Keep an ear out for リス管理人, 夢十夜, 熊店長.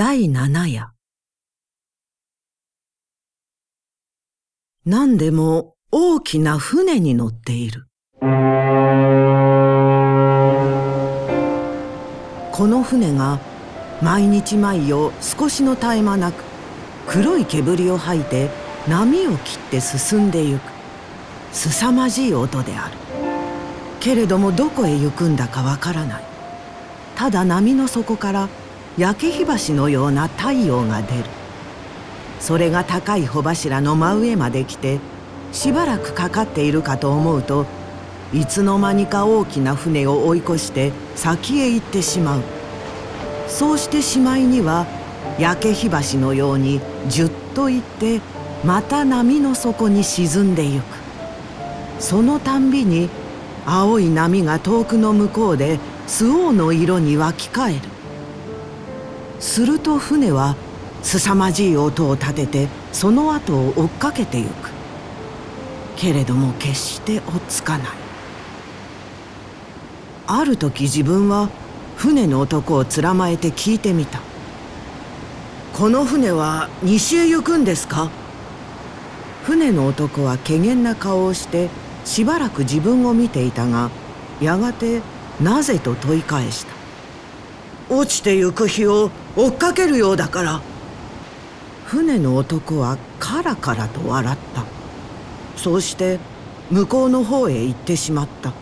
第7夜。何でも大きな船に乗っている。この船が毎日毎夜少しの絶え間なく黒い煙を吐いて波を切って進んでゆく凄まじい音である。けれどもどこへ行くんだかわからない。ただ波の底から焼け火橋のような太陽が出る。それが高い帆柱の真上まで来てしばらくかかっているかと思うと、いつの間にか大きな船を追い越して先へ行ってしまう。そうしてしまいには焼け火橋のようにじゅっと行ってまた波の底に沈んでゆく。そのたんびに青い波が遠くの向こうで周防の色に湧き返る。すると船は凄まじい音を立ててその後を追っかけてゆく。けれども決して追っつかない。ある時自分は船の男をつらまえて聞いてみた。この船は西へ行くんですか？船の男は怪訝な顔をしてしばらく自分を見ていたが、やがてなぜと問い返した。落ちてゆく日を追っかけるようだから。船の男はカラカラと笑った。そうして向こうの方へ行ってしまった。